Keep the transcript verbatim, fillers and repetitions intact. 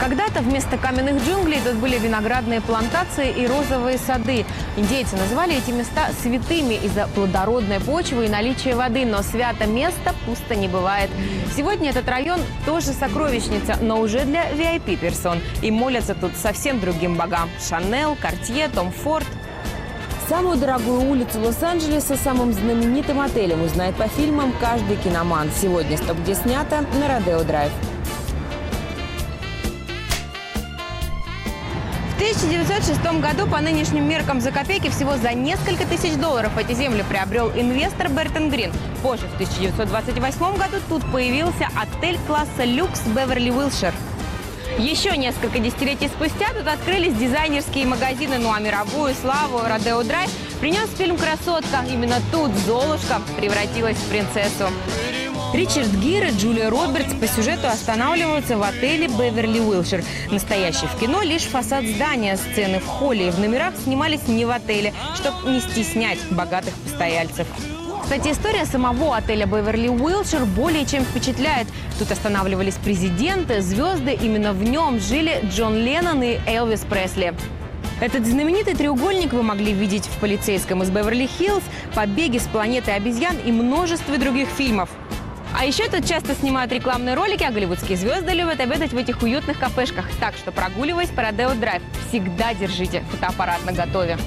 Когда-то вместо каменных джунглей тут были виноградные плантации и розовые сады. Индейцы назвали эти места святыми из-за плодородной почвы и наличия воды, но свято место пусто не бывает. Сегодня этот район тоже сокровищница, но уже для ви ай пи-персон. И молятся тут совсем другим богам – Chanel, Cartier, Tom Ford. Самую дорогую улицу Лос-Анджелеса самым знаменитым отелем узнает по фильмам каждый киноман. Сегодня «Стоп, где снято» на Родео-драйв. В тысяча девятьсот шестом году по нынешним меркам за копейки всего за несколько тысяч долларов эти земли приобрел инвестор Бертон Грин. Позже, в тысяча девятьсот двадцать восьмом году, тут появился отель класса люкс «Беверли-Уилшир». Еще несколько десятилетий спустя тут открылись дизайнерские магазины, ну а мировую славу Родео-драйв принес фильм «Красотка». Именно тут Золушка превратилась в принцессу. Ричард Гир и Джулия Робертс по сюжету останавливаются в отеле «Беверли-Уилшир». Настоящий в кино лишь фасад здания, сцены в холле и в номерах снимались не в отеле, чтобы не стеснять богатых постояльцев. Кстати, история самого отеля «Беверли-Уилшир» более чем впечатляет. Тут останавливались президенты, звезды. Именно в нем жили Джон Леннон и Элвис Пресли. Этот знаменитый треугольник вы могли видеть в «Полицейском из Беверли-Хиллз», «Побеге с планеты обезьян» и множестве других фильмов. А еще тут часто снимают рекламные ролики, а голливудские звезды любят обедать в этих уютных кафешках. Так что, прогуливаясь по Родео-драйв, всегда держите фотоаппарат наготове.